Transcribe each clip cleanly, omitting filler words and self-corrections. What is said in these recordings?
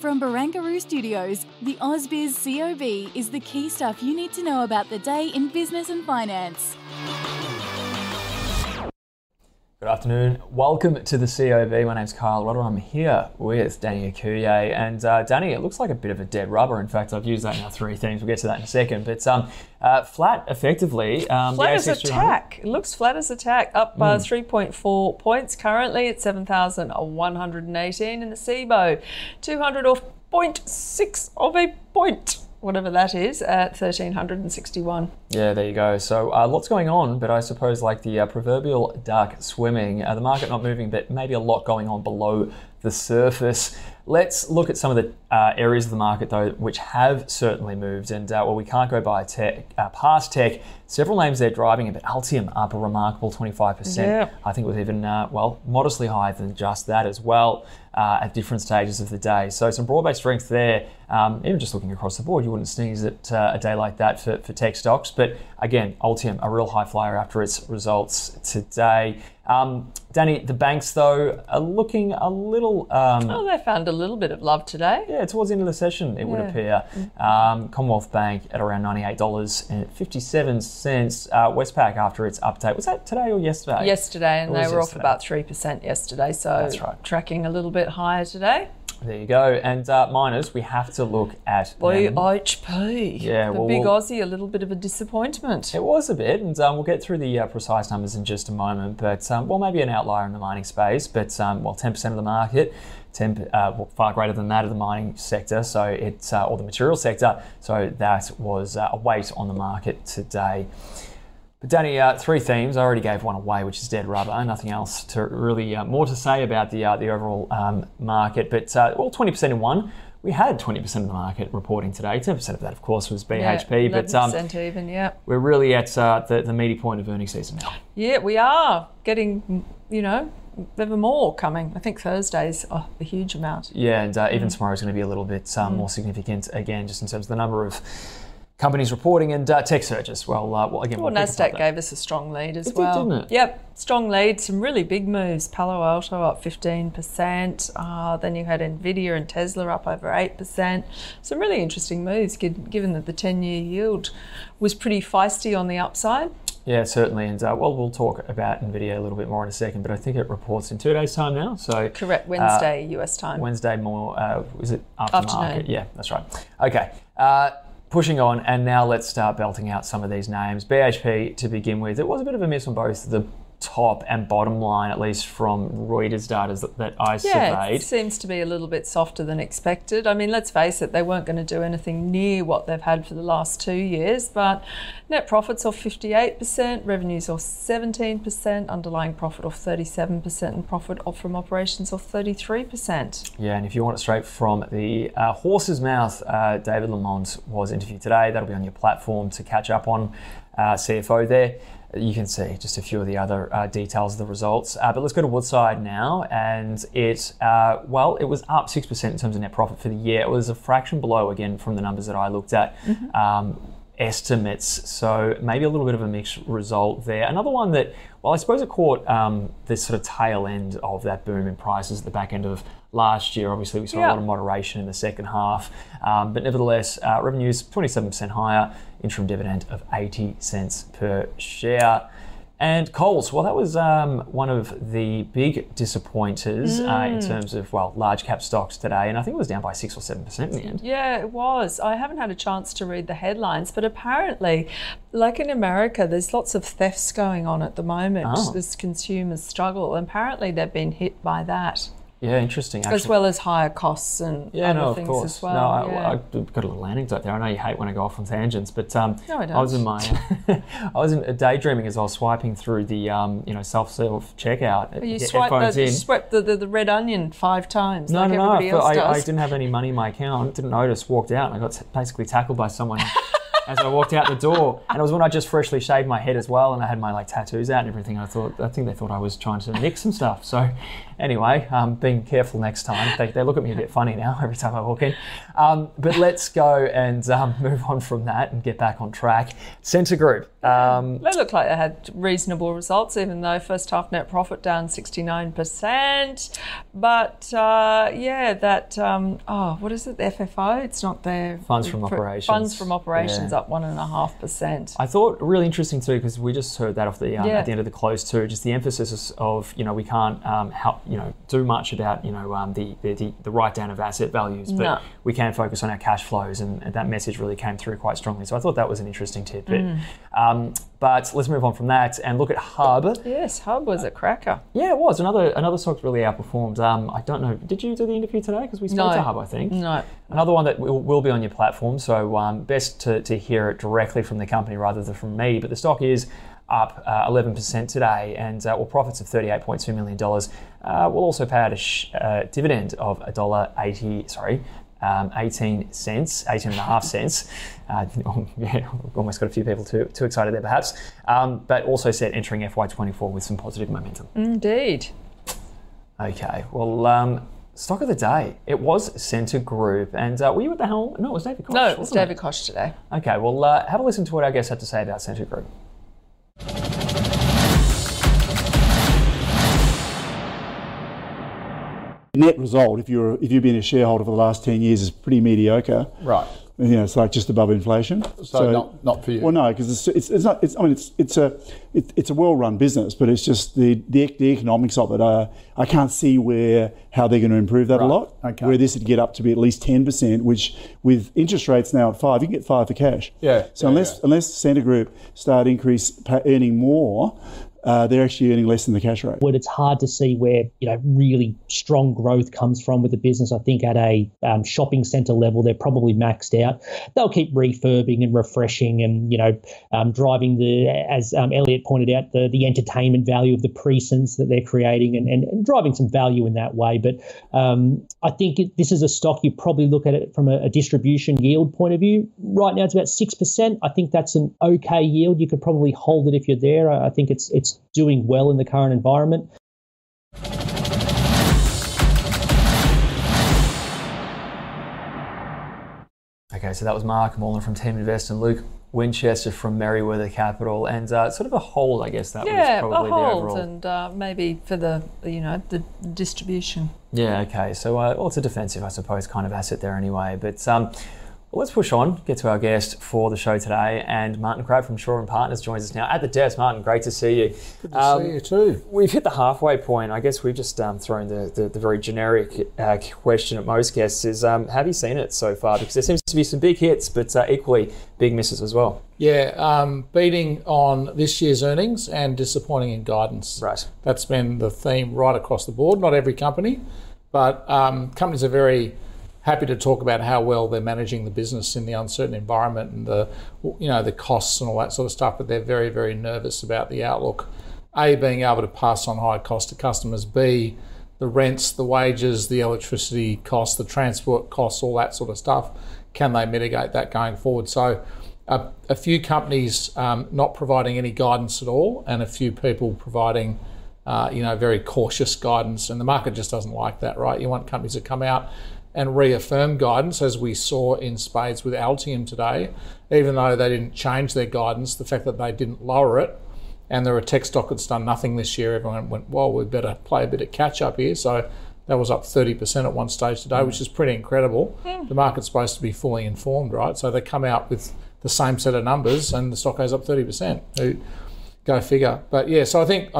From Barangaroo Studios, the Ausbiz COB is the key stuff you need to know about the day in business and finance. Good afternoon. Welcome to the COB. My name's Kyle Rodd. I'm here with Danny Akuye. And Danny, it looks like a bit of a dead rubber. In fact, I've used that in our three themes. We'll get to that in a second. But flat, effectively. Flat as a tack. It looks flat as a tack. Up 3.4 points currently at 7,118. And the SIBO 200 off 0.6 of a point, whatever that is, at 1,361. Yeah, there you go. So lots going on, but I suppose like the proverbial duck swimming, the market not moving, but maybe a lot going on below the surface. Let's look at some of the areas of the market, though, which have certainly moved. And, well, we can't go by tech, past tech. Several names they're driving it, but Altium up a remarkable 25%. Yeah. I think it was even, modestly higher than just that as well at different stages of the day. So some broad-based strength there. Even just looking across the board, you wouldn't sneeze at a day like that for tech stocks. But, again, Altium, a real high flyer after its results today. Danny, the banks, though, are looking a little... they found a little bit of love today. Yeah, towards the end of the session, it would appear. Commonwealth Bank at around $98.57. Westpac after its update. Was that today or yesterday? Yesterday, and they were off about 3% yesterday. So that's right. Tracking a little bit higher today. There you go. And miners, we have to look at BHP. Yeah, the big Aussie, a little bit of a disappointment. It was a bit, and we'll get through the precise numbers in just a moment. But maybe an outlier in the mining space. But 10% of the market, far greater than that of the mining sector. So it's or the material sector. So that was a weight on the market today. Danny, three themes. I already gave one away, which is dead rubber. Nothing else to really more to say about the overall market. But all 20% in one. We had 20% of the market reporting today. 10% of that, of course, was BHP. Yeah, 11% but even, yeah. We're really at the meaty point of earnings season now. Yeah, we are getting, ever more coming. I think Thursday's a huge amount. Yeah, and even tomorrow's going to be a little bit more significant again, just in terms of the number of companies reporting and tech surges. Well, Nasdaq gave us a strong lead as well. It did, didn't it? Yep, strong lead. Some really big moves. Palo Alto up 15%. Then you had NVIDIA and Tesla up over 8%. Some really interesting moves, given that the 10-year yield was pretty feisty on the upside. Yeah, certainly. And, we'll talk about NVIDIA a little bit more in a second, but I think it reports in 2 days' time now. So correct, Wednesday, US time. Wednesday more, is it afternoon? Yeah, that's right. Okay. Pushing on, and now let's start belting out some of these names. BHP to begin with. It was a bit of a miss on both the top and bottom line, at least from Reuters data that I surveyed. Yeah, it seems to be a little bit softer than expected. I mean, let's face it, they weren't going to do anything near what they've had for the last 2 years, but net profits off 58%, revenues off 17%, underlying profit off 37%, and profit off from operations off 33%. Yeah, and if you want it straight from the horse's mouth, David Lamont was interviewed today. That'll be on your platform to catch up on. CFO there. You can see just a few of the other details of the results. But let's go to Woodside now. And it was up 6% in terms of net profit for the year. It was a fraction below, again, from the numbers that I looked at, estimates. So maybe a little bit of a mixed result there. Another one that, I suppose it caught this sort of tail end of that boom in prices at the back end of last year. Obviously, we saw a lot of moderation in the second half. But nevertheless, revenues 27% higher. Interim dividend of 80 cents per share. And Coles, that was one of the big disappointers in terms of, large cap stocks today. And I think it was down by 6 or 7% in the end. Yeah, it was. I haven't had a chance to read the headlines, but apparently, like in America, there's lots of thefts going on at the moment. This consumer struggle. Apparently, they've been hit by that. Yeah, interesting. Actually. As well as higher costs and other things as well. No, yeah. I've got a little landing zone there. I know you hate when I go off on tangents, but no, I don't. I was daydreaming as I was swiping through the self-serve checkout. But you swept the red onion 5 times. No, I didn't have any money in my account. Didn't notice. Walked out and I got basically tackled by someone. As I walked out the door, and it was when I just freshly shaved my head as well, and I had my tattoos out and everything. I think they thought I was trying to nick some stuff. So, anyway, being careful next time. They look at me a bit funny now every time I walk in. But let's go and move on from that and get back on track. Centre Group. They look like they had reasonable results, even though first half net profit down 69%. But the FFO? It's not there. Funds from operations. Yeah. Up 1.5%. I thought really interesting too, because we just heard that off the at the end of the close too. Just the emphasis of we can't do much about the write down of asset values, but we can focus on our cash flows, and that message really came through quite strongly. So I thought that was an interesting tidbit. But let's move on from that and look at Hub. Yes, Hub was a cracker. Yeah, it was. Another stock really outperformed. I don't know. Did you do the interview today? Because we spoke to Hub, I think. No. Another one that will be on your platform. So best to hear it directly from the company rather than from me. But the stock is up 11% today, and profits of $38.2 million. We'll also pay out a dividend of $1.80. Sorry. 18.5 cents. Almost got a few people too excited there, perhaps. But also set entering FY24 with some positive momentum. Indeed. Okay. Well, stock of the day. It was Centre Group, and were you at the helm? No, it was David Koch. No, it was David Koch today. Okay. Well, have a listen to what our guest had to say about Centre Group. Net result, if you've been a shareholder for the last 10 years, is pretty mediocre. Right. It's like just above inflation. So not for you. Well, no, because it's a well-run business, but it's just the economics of it. I can't see how they're going to improve that a lot. Okay. Where this would get up to be at least 10%, which with interest rates now at 5, you can get 5 for cash. Yeah. So unless Centre Group start earning more. They're actually earning less than the cash rate. Well, it's hard to see where really strong growth comes from with the business. I think at a shopping centre level, they're probably maxed out. They'll keep refurbing and refreshing, and driving as Elliot pointed out, the entertainment value of the precincts that they're creating, and driving some value in that way. But I think this is a stock you probably look at it from a distribution yield point of view. Right now, it's about 6%. I think that's an okay yield. You could probably hold it if you're there. I think it's doing well in the current environment. Okay, so that was Mark Mullen from Team Invest and Luke Winchester from Meriwether Capital, and sort of a hold, I guess that was probably the overall. Yeah, a hold, and maybe for the distribution. Yeah, okay, so it's a defensive, I suppose, kind of asset there anyway, but. Let's push on, get to our guest for the show today, and Martin Crabb from Shaw and Partners joins us now at the desk. Martin, great to see you. Good to see you too. We've hit the halfway point. I guess we've just thrown the very generic question at most guests is, have you seen it so far? Because there seems to be some big hits, but equally big misses as well. Yeah, beating on this year's earnings and disappointing in guidance. Right. That's been the theme right across the board. Not every company, but companies are very happy to talk about how well they're managing the business in the uncertain environment and the costs and all that sort of stuff, but they're very, very nervous about the outlook. A, being able to pass on high costs to customers. B, the rents, the wages, the electricity costs, the transport costs, all that sort of stuff. Can they mitigate that going forward? So a few companies not providing any guidance at all, and a few people providing very cautious guidance, and the market just doesn't like that, right? You want companies to come out and reaffirm guidance, as we saw in spades with Altium today. Even though they didn't change their guidance, the fact that they didn't lower it, and they're a tech stock that's done nothing this year, everyone went, well, we better play a bit of catch up here. So that was up 30% at one stage today, which is pretty incredible. Mm. The market's supposed to be fully informed, right? So they come out with the same set of numbers and the stock goes up 30%. Go figure. But yeah, so I think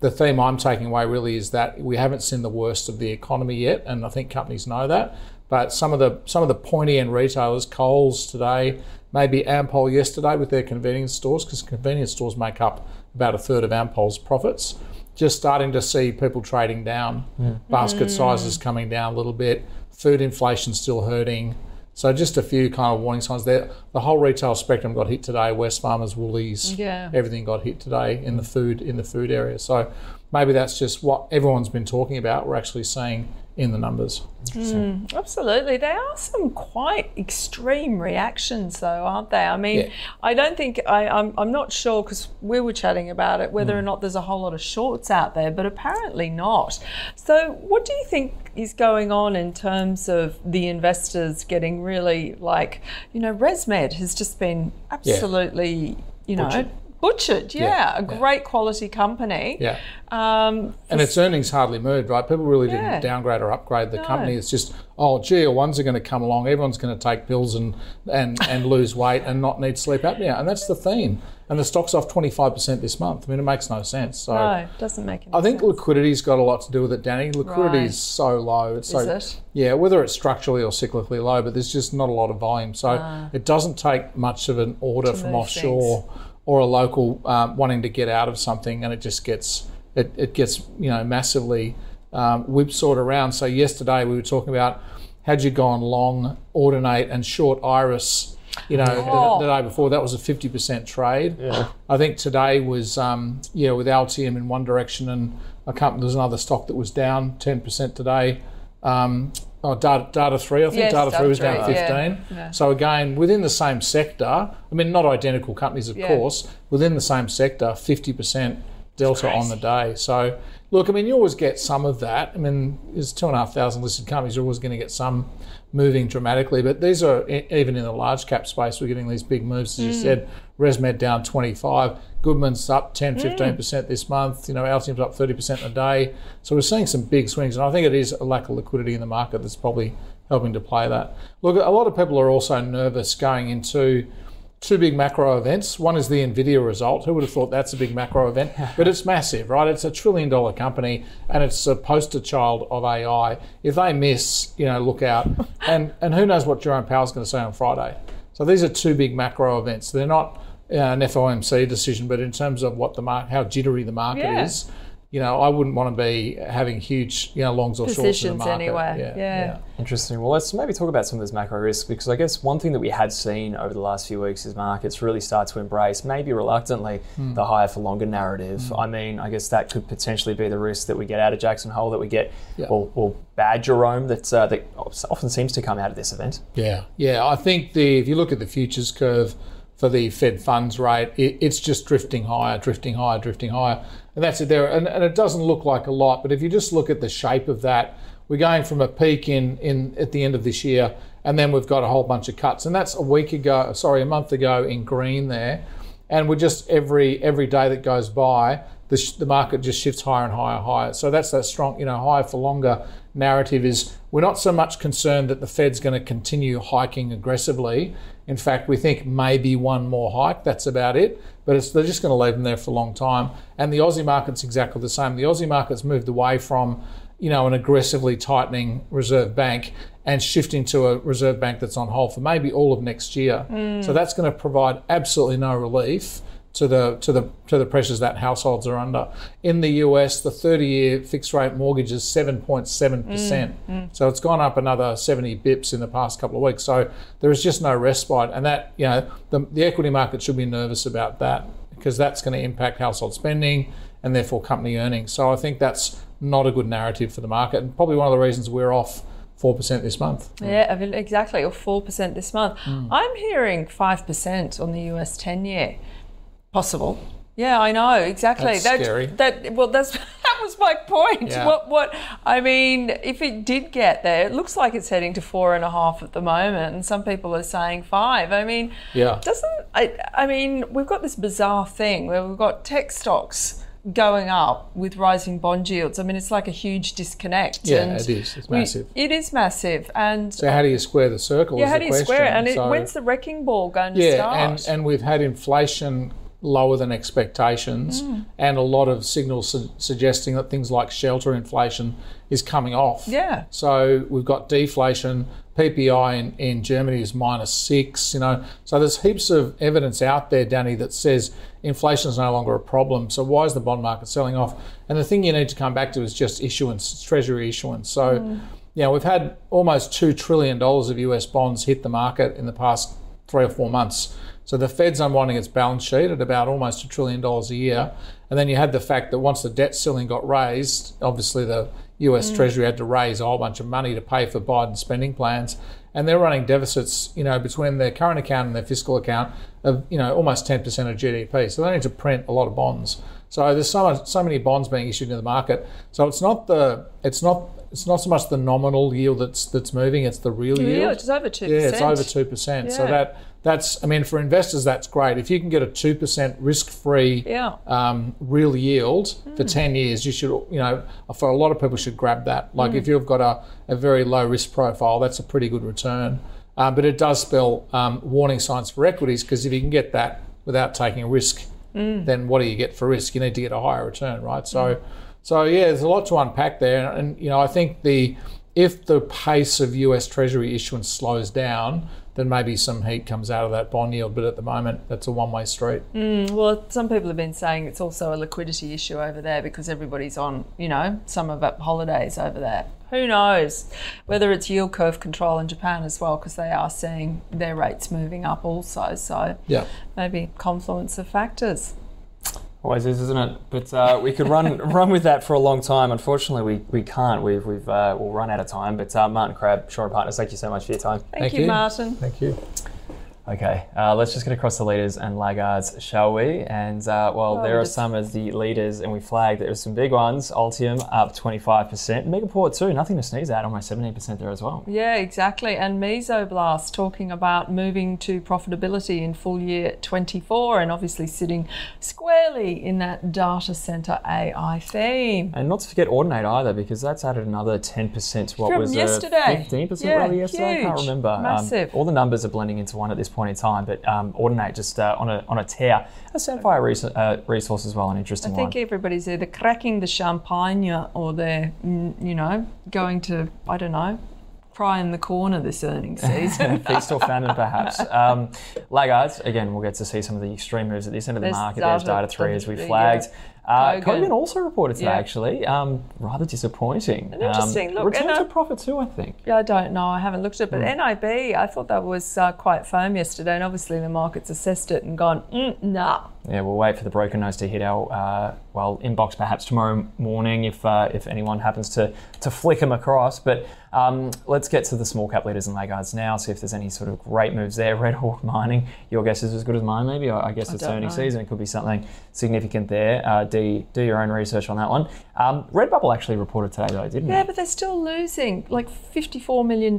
the theme I'm taking away really is that we haven't seen the worst of the economy yet, and I think companies know that. But some of the pointy end retailers, Coles today, maybe Ampol yesterday with their convenience stores, because convenience stores make up about a third of Ampol's profits, just starting to see people trading down, basket sizes coming down a little bit, food inflation still hurting. So just a few kind of warning signs there. The whole retail spectrum got hit today. Wesfarmers, Woolies, everything got hit today in the food area. So maybe that's just what everyone's been talking about. We're actually seeing in the numbers. Absolutely. There are some quite extreme reactions though, aren't they? I mean, I don't think, I'm not sure because we were chatting about it, whether or not there's a whole lot of shorts out there, but apparently not. So what do you think is going on in terms of the investors getting really like, you know, ResMed has just been absolutely, you know, butchered, a great quality company. And its earnings hardly moved, right? People really didn't downgrade or upgrade the company. It's just, oh, GLP-1s are going to come along. Everyone's going to take pills and lose weight and not need sleep apnea. And that's the theme. And the stock's off 25% this month. I mean, it makes no sense. So no, it doesn't make any sense. I think liquidity's got a lot to do with it, Danny. Liquidity's so low. Is it? Yeah, whether it's structurally or cyclically low, but there's just not a lot of volume. So it doesn't take much of an order from offshore or a local wanting to get out of something, and it just gets, it gets, you know, massively whipsawed around. So yesterday we were talking about, had you gone long Ordinate and short Iris, you know, the day before, that was a 50% trade. I think today was, with Altium in one direction, and there was another stock that was down 10% today. Data3, I think Data3 was down 15. So again, within the same sector, I mean, not identical companies, of course, within the same sector, 50% delta on the day. So look, I mean, you always get some of that. I mean, there's 2,500 listed companies, you're always going to get some moving dramatically, but these are, even in the large cap space, we're getting these big moves, as you said. ResMed down 25, Goodman's up 10, 15% this month, you know, Altium's up 30% in a day. So we're seeing some big swings, and I think it is a lack of liquidity in the market that's probably helping to play that. Look, a lot of people are also nervous going into two big macro events. One is the NVIDIA result. Who would have thought that's a big macro event? But it's massive, right? It's a $1 trillion company, and it's a poster child of AI. If they miss, you know, look out. And who knows what Jerome Powell's going to say on Friday. So these are two big macro events. They're not an FOMC decision, but in terms of what the how jittery the market is, you know, I wouldn't want to be having huge, you know, longs or shorts in the market. Anywhere. Yeah. Interesting. Well, let's maybe talk about some of those macro risks, because I guess one thing that we had seen over the last few weeks is markets really start to embrace, maybe reluctantly, the higher for longer narrative. I mean, I guess that could potentially be the risk that we get out of Jackson Hole, that we get, or bad Jerome that often seems to come out of this event. Yeah. I think if you look at the futures curve for the Fed funds rate, it's just drifting higher. And that's it there. And it doesn't look like a lot, but if you just look at the shape of that, we're going from a peak in at the end of this year, and then we've got a whole bunch of cuts. And that's a month ago in green there. And we're just every day that goes by, the market just shifts higher and higher. So that's that strong, you know, higher for longer narrative. Is we're not so much concerned that the Fed's going to continue hiking aggressively. In fact, we think maybe one more hike, that's about it. But they're just going to leave them there for a long time. And the Aussie market's exactly the same. The Aussie market's moved away from, you know, an aggressively tightening Reserve Bank and shifting to a Reserve Bank that's on hold for maybe all of next year. So that's going to provide absolutely no relief to the pressures that households are under. In the US, the 30-year fixed rate mortgage is 7.7%. So it's gone up another 70 bips in the past couple of weeks. So there is just no respite, and that, you know, the equity market should be nervous about that, because that's going to impact household spending and therefore company earnings. So I think that's not a good narrative for the market, and probably one of the reasons we're off 4% this month. Yeah, exactly, or 4% this month. I'm hearing 5% on the US 10-year. Possible. Yeah, I know, exactly. That's scary. That was my point. Yeah. What? I mean, if it did get there, it looks like it's heading to 4.5 at the moment, and some people are saying 5. I mean, we've got this bizarre thing where we've got tech stocks going up with rising bond yields. I mean, it's like a huge disconnect. Yeah, and it is. It's massive. It is massive. And so how do you square the circle? Yeah, how do you square it? And when's the wrecking ball going to start? Yeah, and we've had inflation lower than expectations, and a lot of signals suggesting that things like shelter inflation is coming off. Yeah. So we've got deflation. PPI in Germany is -6, you know. So there's heaps of evidence out there, Danny, that says inflation is no longer a problem. So why is the bond market selling off? And the thing you need to come back to is just issuance, treasury issuance. So, you know, we've had almost $2 trillion of US bonds hit the market in the past 3 or 4 months. So the Fed's unwinding its balance sheet at about almost $1 trillion a year. And then you had the fact that once the debt ceiling got raised, obviously the US Treasury had to raise a whole bunch of money to pay for Biden's spending plans. And they're running deficits, you know, between their current account and their fiscal account of, you know, almost 10% of GDP. So they need to print a lot of bonds. So there's so many bonds being issued in the market. So it's not so much the nominal yield that's moving, it's the real yield. Yeah, it's over 2%. Yeah, it's over 2%. Yeah. So that's, I mean, for investors, that's great. If you can get a 2% risk-free real yield for 10 years, you should, you know, for a lot of people should grab that. Like if you've got a very low risk profile, that's a pretty good return. But it does spell warning signs for equities, because if you can get that without taking risk, then what do you get for risk? You need to get a higher return, right? So, so yeah, there's a lot to unpack there. And, you know, I think if the pace of US Treasury issuance slows down, then maybe some heat comes out of that bond yield. But at the moment, that's a one-way street. Well, some people have been saying it's also a liquidity issue over there because everybody's on, you know, summer holidays over there. Who knows? Whether it's yield curve control in Japan as well, because they are seeing their rates moving up also. So maybe confluence of factors. Always is, isn't it? But we could run with that for a long time. Unfortunately, we can't. We'll run out of time. But Martin Crabb, Shaw and Partners, thank you so much for your time. Thank you, Martin. Thank you. Okay, let's just get across the leaders and laggards, shall we? And well, there are some of the leaders, and we flagged there were some big ones. Altium up 25%. Megaport too, nothing to sneeze at, almost 17% there as well. Yeah, exactly. And Mesoblast talking about moving to profitability in full year 24, and obviously sitting squarely in that data center AI theme. And not to forget Ordinate either, because that's added another 10% to what was yesterday. 15% rather yesterday. Huge. I can't remember. Massive. All the numbers are blending into one at this point in time, but Ordinate just on a tear. A Sandfire resource as well, an interesting one. I think everybody's either cracking the champagne or they're, you know, going to, I don't know, cry in the corner this earnings season. Feast or famine, perhaps. Laggards, again, we'll get to see some of the extreme moves at this end of the market. There's Data3 as we flagged. Goodman also reported today, actually. Rather disappointing. And interesting. Look, return to profit too, I think. Yeah, I don't know. I haven't looked at it, but NIB, I thought that was quite firm yesterday, and obviously the market's assessed it and gone, nah. Yeah, we'll wait for the broken nose to hit our inbox perhaps tomorrow morning if anyone happens to flick them across. But let's get to the small cap leaders and laggards now. See if there's any sort of great moves there. Redhawk Mining, your guess is as good as mine, maybe. I guess it's earnings season. It could be something significant there. Do your own research on that one. Redbubble actually reported today, though, didn't it? Yeah, but they're still losing like $54 million.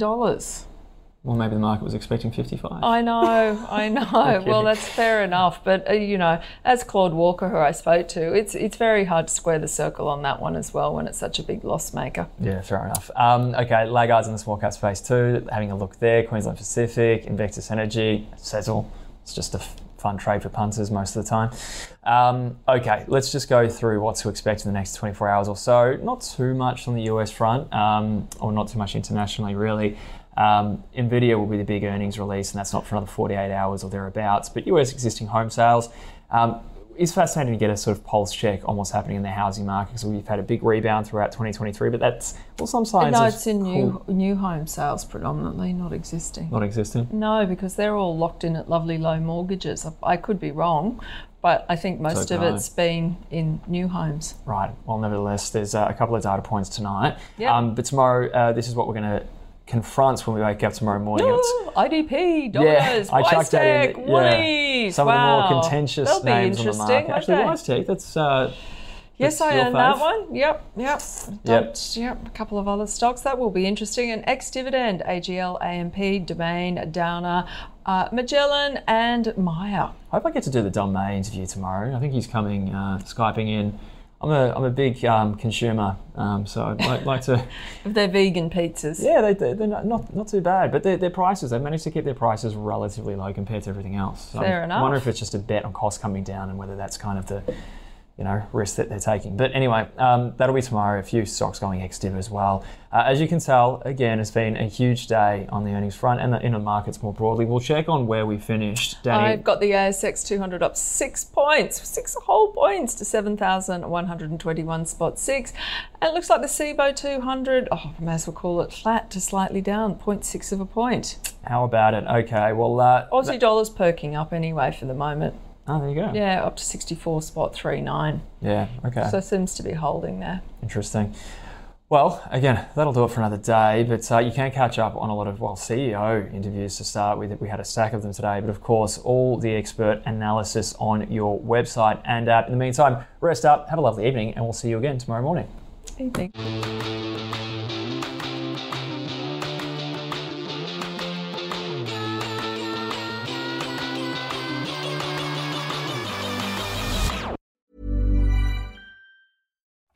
Well, maybe the market was expecting 55. I know. Okay. Well, that's fair enough. But, you know, as Claude Walker, who I spoke to, it's very hard to square the circle on that one as well when it's such a big loss maker. Yeah, fair enough. Okay, laggards in the small cap space too. Having a look there, Queensland Pacific, Invictus Energy, Sezzle. It's just a fun trade for punters most of the time. Okay, let's just go through what to expect in the next 24 hours or so. Not too much on the US front, or not too much internationally, really. NVIDIA will be the big earnings release, and that's not for another 48 hours or thereabouts. But US existing home sales is fascinating to get a sort of pulse check on what's happening in the housing market, because we've had a big rebound throughout 2023, but that's some signs. No, it's in new home sales predominantly, not existing. Not existing? No, because they're all locked in at lovely low mortgages. I could be wrong, but I think most of it's been in new homes. Right. Well, nevertheless, there's a couple of data points tonight. Yep. But tomorrow, this is what we're going to confronts when we wake up tomorrow morning. IDP, dollars, WiseTech, Woolies. Some of the more contentious names on the market. Actually, WiseTech, that's yes, I own that one. Yep. A couple of other stocks. That will be interesting. And ex-dividend, AGL, AMP, Domain, Downer, Magellan and Myer. I hope I get to do the Dom May interview tomorrow. I think he's coming, Skyping in. I'm a big consumer, so I'd like to. They're vegan pizzas. Yeah, they're not too bad, but their prices, they've managed to keep their prices relatively low compared to everything else. So fair enough. I wonder if it's just a bet on costs coming down and whether that's kind of the, you know, risk that they're taking. But anyway, that'll be tomorrow. A few stocks going ex-div as well. As you can tell, again, it's been a huge day on the earnings front and the inner markets more broadly. We'll check on where we finished, Danny. I've got the ASX 200 up 6 points, 6 whole points to 7,121.6. And it looks like the SIBO 200, oh, I may as well call it flat to slightly down, 0.6 of a point. How about it? Okay, well... Aussie dollar's perking up anyway for the moment. Oh, there you go. Yeah, up to 64.39. Yeah, okay. So it seems to be holding there. Interesting. Well, again, that'll do it for another day, but you can catch up on a lot of, well, CEO interviews to start with. We had a stack of them today, but of course, all the expert analysis on your website and app. In the meantime, rest up, have a lovely evening, and we'll see you again tomorrow morning. Evening.